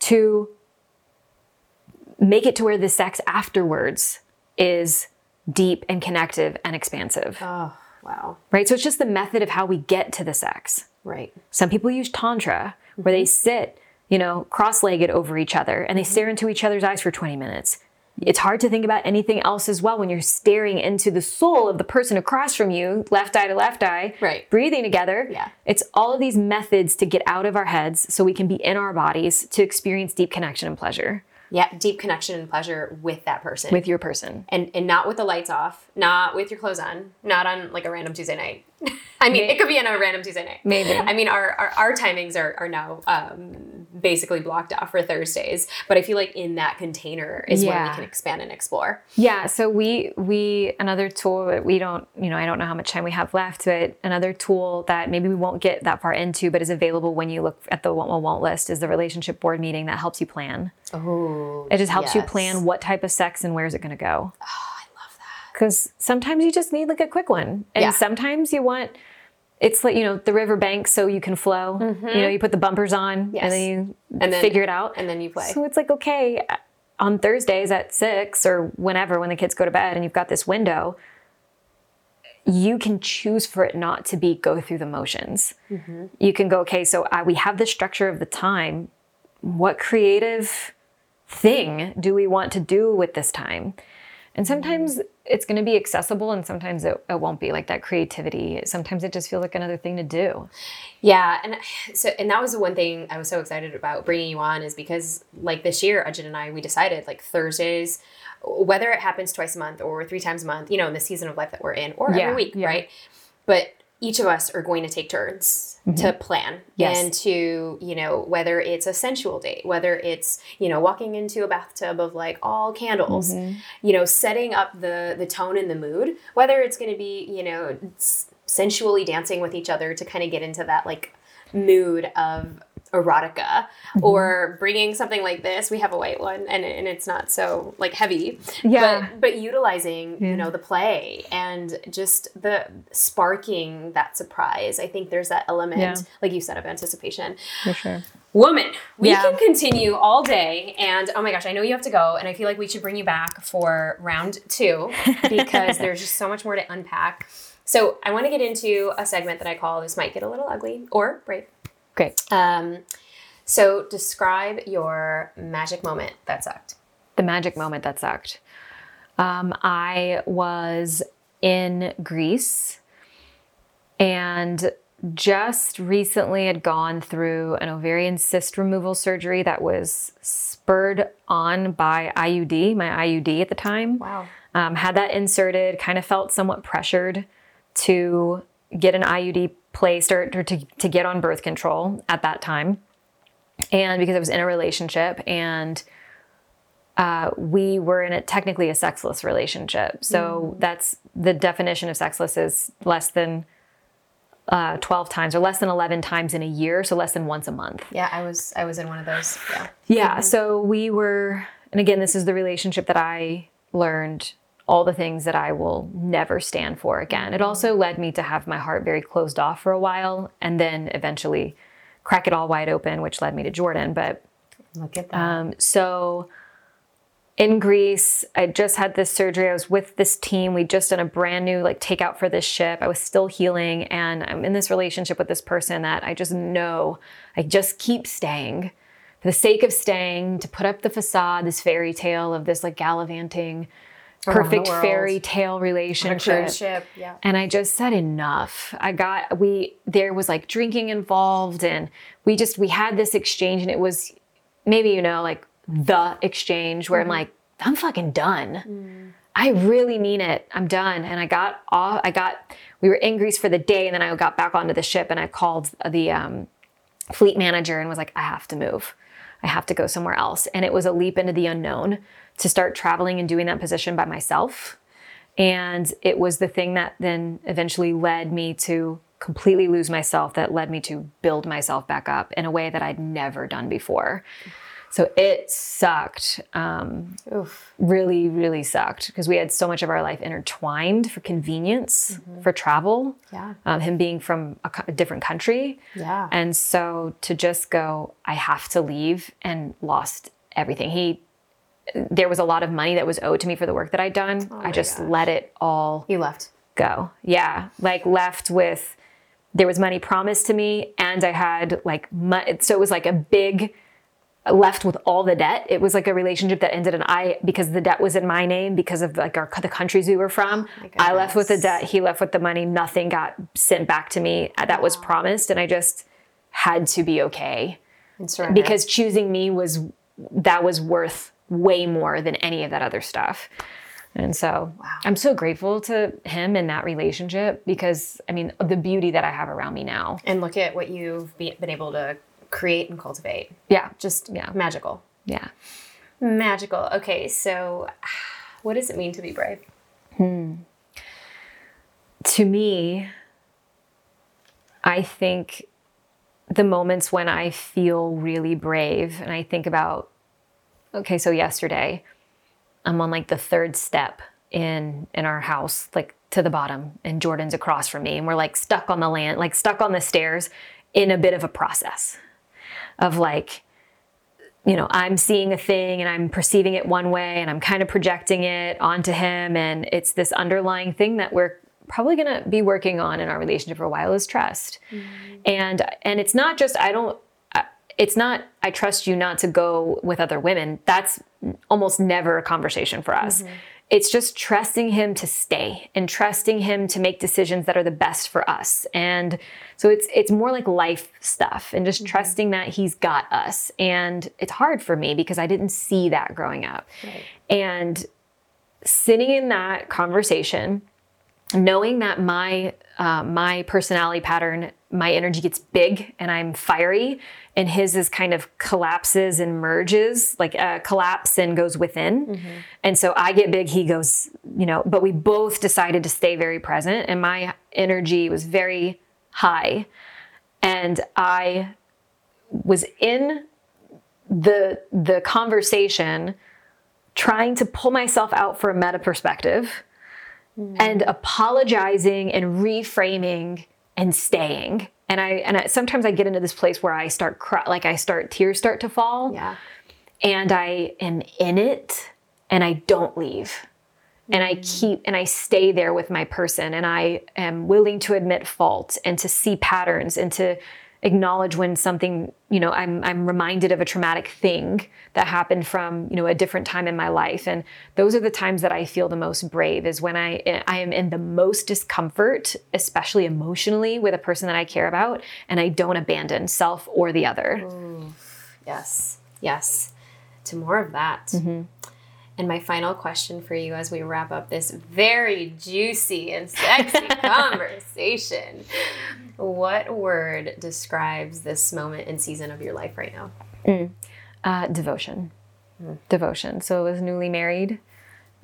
to make it to where the sex afterwards is deep and connective and expansive? Oh, wow. Right? So it's just the method of how we get to the sex. Right. Some people use tantra mm-hmm. where they sit, you know, cross-legged over each other and they stare into each other's eyes for twenty minutes. It's hard to think about anything else as well when you're staring into the soul of the person across from you, left eye to left eye, right. breathing together. Yeah. It's all of these methods to get out of our heads so we can be in our bodies to experience deep connection and pleasure. Yeah, deep connection and pleasure with that person. With your person. And and not with the lights off, not with your clothes on, not on like a random Tuesday night. I mean, maybe. It could be on a random Tuesday night. Maybe. I mean, our our, our timings are, are now um, basically blocked off for Thursdays. But I feel like in that container is yeah. where we can expand and explore. Yeah. So we, we another tool that we don't, you know, I don't know how much time we have left, but another tool that maybe we won't get that far into, but is available when you look at the won't, won't, won't list is the relationship board meeting that helps you plan. Oh, It just helps yes. you plan what type of sex and where is it going to go. Oh. Because sometimes you just need like a quick one. And yeah. sometimes you want, it's like, you know, the riverbank so you can flow. Mm-hmm. You know, you put the bumpers on yes. and then you and then, figure it out. And then you play. So it's like, okay, on Thursdays at six or whenever, when the kids go to bed and you've got this window, you can choose for it not to be go through the motions. Mm-hmm. You can go, okay, so I, we have the structure of the time. What creative thing do we want to do with this time? And sometimes it's going to be accessible and sometimes it, it won't be, like that creativity. Sometimes it just feels like another thing to do. Yeah. And so, and that was the one thing I was so excited about bringing you on is because like this year, Ujjit and I, we decided like Thursdays, whether it happens twice a month or three times a month, you know, in the season of life that we're in or yeah, every week, yeah. right? But each of us are going to take turns mm-hmm. to plan yes. and to, you know, whether it's a sensual date, whether it's, you know, walking into a bathtub of like all candles, mm-hmm. you know, setting up the the tone and the mood, whether it's going to be, you know, s- sensually dancing with each other to kind of get into that like mood of erotica mm-hmm. or bringing something like this. We have a white one and and it's not so like heavy, yeah. but, but utilizing, yeah. you know, the play and just the sparking that surprise. I think there's that element, yeah. like you said, of anticipation. For sure. Woman, we yeah. can continue all day. And oh my gosh, I know you have to go. And I feel like we should bring you back for round two because there's just so much more to unpack. So I want to get into a segment that I call This Might Get a Little Ugly or Brave. Great. Um, so describe your magic moment that sucked. The magic moment that sucked. Um, I was in Greece and just recently had gone through an ovarian cyst removal surgery that was spurred on by I U D, my I U D at the time. Wow. Um, had that inserted, kind of felt somewhat pressured to get an I U D placed or, or to, to get on birth control at that time. And because I was in a relationship and uh, we were in a technically a sexless relationship. So mm. that's the definition of sexless is less than uh, twelve times or less than eleven times in a year. So less than once a month. Yeah. I was, I was in one of those. Yeah. Yeah. Mm-hmm. So we were, and again, this is the relationship that I learned all the things that I will never stand for again. It also led me to have my heart very closed off for a while and then eventually crack it all wide open, which led me to Jordan. But look at that. Um, so in Greece, I just had this surgery. I was with this team. We'd just done a brand new like takeout for this ship. I was still healing and I'm in this relationship with this person that I just know I just keep staying for the sake of staying, to put up the facade, this fairy tale of this like gallivanting perfect fairy tale relationship. Yeah. And I just said enough. I got, we, there was like drinking involved and we just, we had this exchange and it was maybe, you know, like the exchange where mm-hmm. I'm like, I'm fucking done. Mm. I really mean it. I'm done. And I got off, I got, we were in Greece for the day and then I got back onto the ship and I called the um, fleet manager and was like, I have to move. I have to go somewhere else. And it was a leap into the unknown to start traveling and doing that position by myself. And it was the thing that then eventually led me to completely lose myself, that led me to build myself back up in a way that I'd never done before. So it sucked. Um, Oof. Really, really sucked because we had so much of our life intertwined for convenience, mm-hmm. for travel, yeah. um, him being from a, a different country. Yeah. And so to just go, I have to leave, and lost everything. He There was a lot of money that was owed to me for the work that I'd done. Oh I just gosh. let it all you left. go. Yeah. Like left with, there was money promised to me and I had like, money, so it was like a big left with all the debt. It was like a relationship that ended in I, because the debt was in my name because of like our, the countries we were from. Oh I left with the debt. He left with the money. Nothing got sent back to me that was promised. And I just had to be okay because choosing me was, that was worth way more than any of that other stuff. And so wow. I'm so grateful to him and that relationship because, I mean, the beauty that I have around me now. And look at what you've be, been able to create and cultivate. Yeah. Just yeah. magical. Yeah. Magical. Okay. So what does it mean to be brave? Hmm. To me, I think the moments when I feel really brave and I think about, okay, so yesterday I'm on like the third step in, in our house, like to the bottom, and Jordan's across from me. And we're like stuck on the land, like stuck on the stairs in a bit of a process of like, you know, I'm seeing a thing and I'm perceiving it one way and I'm kind of projecting it onto him. And it's this underlying thing that we're probably going to be working on in our relationship for a while is trust. Mm-hmm. And, and it's not just, I don't, it's not, I trust you not to go with other women. That's almost never a conversation for us. Mm-hmm. It's just trusting him to stay and trusting him to make decisions that are the best for us. And so it's, it's more like life stuff and just mm-hmm. trusting that he's got us. And it's hard for me because I didn't see that growing up. Right. And sitting in that conversation, knowing that my, uh, my personality pattern, my energy gets big and I'm fiery and his is kind of collapses and merges, like uh, collapse and goes within. Mm-hmm. And so I get big, he goes, you know, but we both decided to stay very present and my energy was very high. And I was in the, the conversation trying to pull myself out for a meta perspective. Mm-hmm. And apologizing and reframing and staying. And I, and I, sometimes I get into this place where I start cry, like I start, tears start to fall. Yeah. And I am in it and I don't leave. Mm-hmm. And I keep, and I stay there with my person and I am willing to admit fault and to see patterns and to acknowledge when something, you know, I'm, I'm reminded of a traumatic thing that happened from, you know, a different time in my life. And those are the times that I feel the most brave is when I, I am in the most discomfort, especially emotionally with a person that I care about, and I don't abandon self or the other. Ooh. Yes. Yes. To more of that. Mm-hmm. And my final question for you as we wrap up this very juicy and sexy conversation. What word describes this moment and season of your life right now? Mm. Uh, devotion. Mm. Devotion. So as newly married,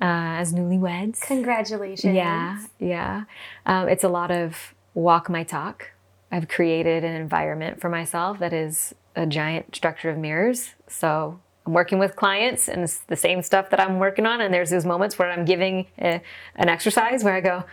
uh, as newlyweds. Congratulations. Yeah, yeah. Um, it's a lot of walk my talk. I've created an environment for myself that is a giant structure of mirrors. So I'm working with clients and it's the same stuff that I'm working on. And there's those moments where I'm giving a, an exercise where I go,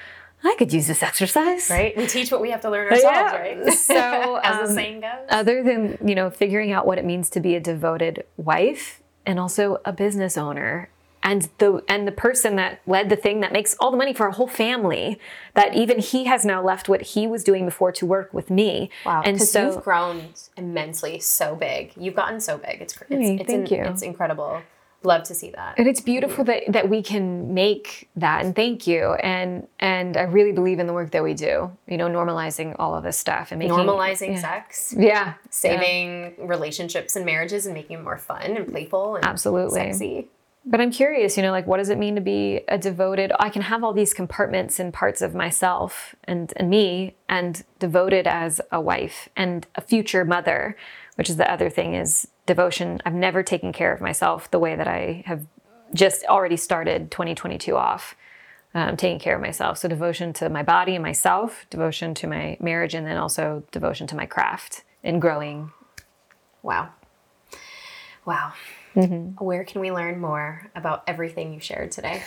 I could use this exercise. Right? We teach what we have to learn ourselves, yeah. right? So as um, the saying goes. Other than, you know, figuring out what it means to be a devoted wife and also a business owner and the and the person that led the thing that makes all the money for our whole family, that even he has now left what he was doing before to work with me. Wow. And so you've grown immensely, so big. You've gotten so big. It's it's, hey, it's thank in, you. It's incredible. Love to see that. And it's beautiful that, that we can make that. And thank you. And and I really believe in the work that we do, you know, normalizing all of this stuff and making normalizing yeah. sex. Yeah. Saving yeah. relationships and marriages and making them more fun and playful and absolutely sexy. But I'm curious, you know, like what does it mean to be a devoted? I can have all these compartments and parts of myself and, and me and devoted as a wife and a future mother, which is the other thing is devotion. I've never taken care of myself the way that I have just already started twenty twenty-two off, um, taking care of myself. So devotion to my body and myself, devotion to my marriage, and then also devotion to my craft and growing. Wow. Wow. Mm-hmm. Where can we learn more about everything you shared today?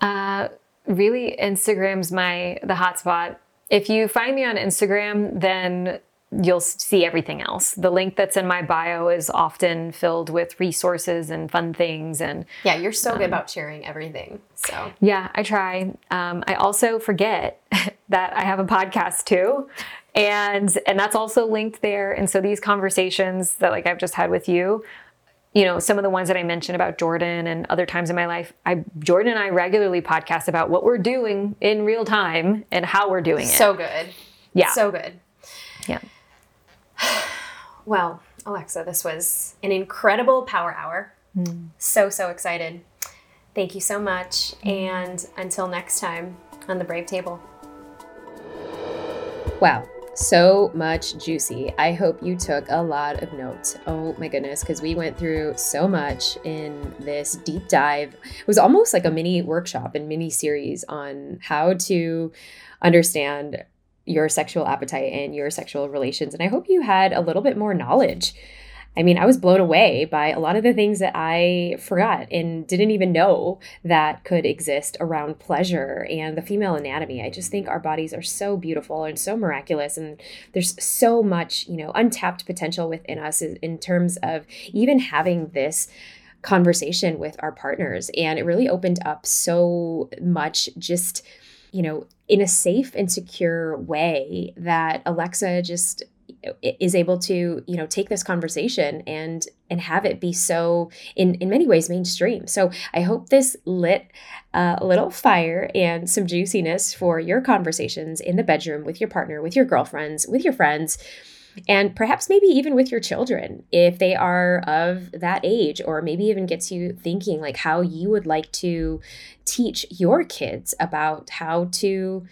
Uh, really, Instagram's my the hotspot. If you find me on Instagram, then you'll see everything else. The link that's in my bio is often filled with resources and fun things. And yeah, you're so um, good about sharing everything. So yeah, I try. Um, I also forget that I have a podcast too. And, and that's also linked there. And so these conversations that like I've just had with you, you know, some of the ones that I mentioned about Jordan and other times in my life, I, Jordan and I regularly podcast about what we're doing in real time and how we're doing it. So good. Yeah. So good. Yeah. Well, Alexa, this was an incredible power hour. Mm. So, so excited. Thank you so much. And until next time on The Brave Table. Wow. So much juicy. I hope you took a lot of notes. Oh my goodness, because we went through so much in this deep dive. It was almost like a mini workshop and mini series on how to understand your sexual appetite and your sexual relations. And I hope you had a little bit more knowledge. I mean, I was blown away by a lot of the things that I forgot and didn't even know that could exist around pleasure and the female anatomy. I just think our bodies are so beautiful and so miraculous. And there's so much, you know, untapped potential within us in terms of even having this conversation with our partners. And it really opened up so much just, you know, in a safe and secure way that Alexa just is able to, you know, take this conversation and and have it be so, in, in many ways, mainstream. So I hope this lit uh, a little fire and some juiciness for your conversations in the bedroom with your partner, with your girlfriends, with your friends, and perhaps maybe even with your children if they are of that age, or maybe even gets you thinking like how you would like to teach your kids about how to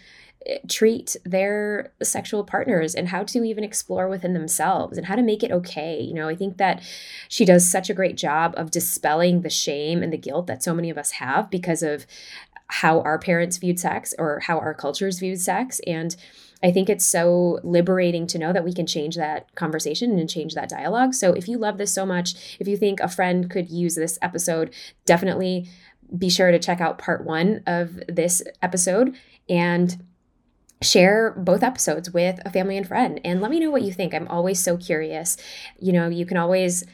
treat their sexual partners and how to even explore within themselves and how to make it okay. You know, I think that she does such a great job of dispelling the shame and the guilt that so many of us have because of how our parents viewed sex or how our cultures viewed sex. And I think it's so liberating to know that we can change that conversation and change that dialogue. So if you love this so much, if you think a friend could use this episode, definitely be sure to check out part one of this episode and share both episodes with a family and friend and let me know what you think. I'm always so curious. You know, you can always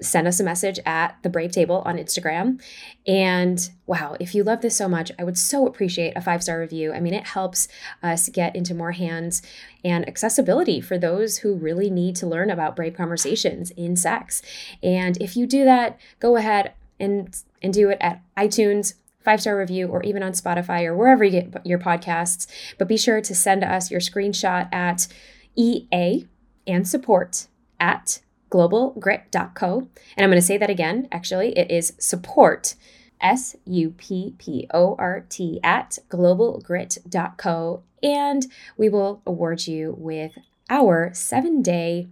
send us a message at The Brave Table on Instagram. And wow, if you love this so much, I would so appreciate a five-star review. I mean, it helps us get into more hands and accessibility for those who really need to learn about brave conversations in sex. And if you do that, go ahead and, and do it at iTunes, five-star review, or even on Spotify or wherever you get your podcasts. But be sure to send us your screenshot at E A and support at global grit dot co. And I'm going to say that again. Actually, it is support, S U P P O R T, at global grit dot co. And we will award you with our seven-day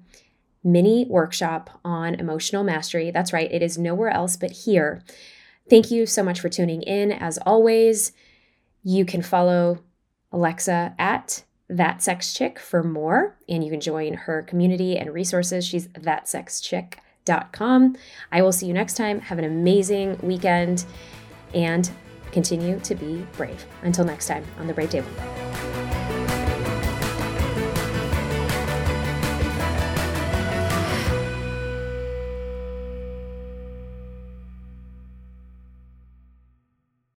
mini workshop on emotional mastery. That's right. It is nowhere else but here. Thank you so much for tuning in. As always, you can follow Alexa at That Sex Chick for more, and you can join her community and resources. She's that sex chick dot com. I will see you next time. Have an amazing weekend and continue to be brave. Until next time on The Brave Table.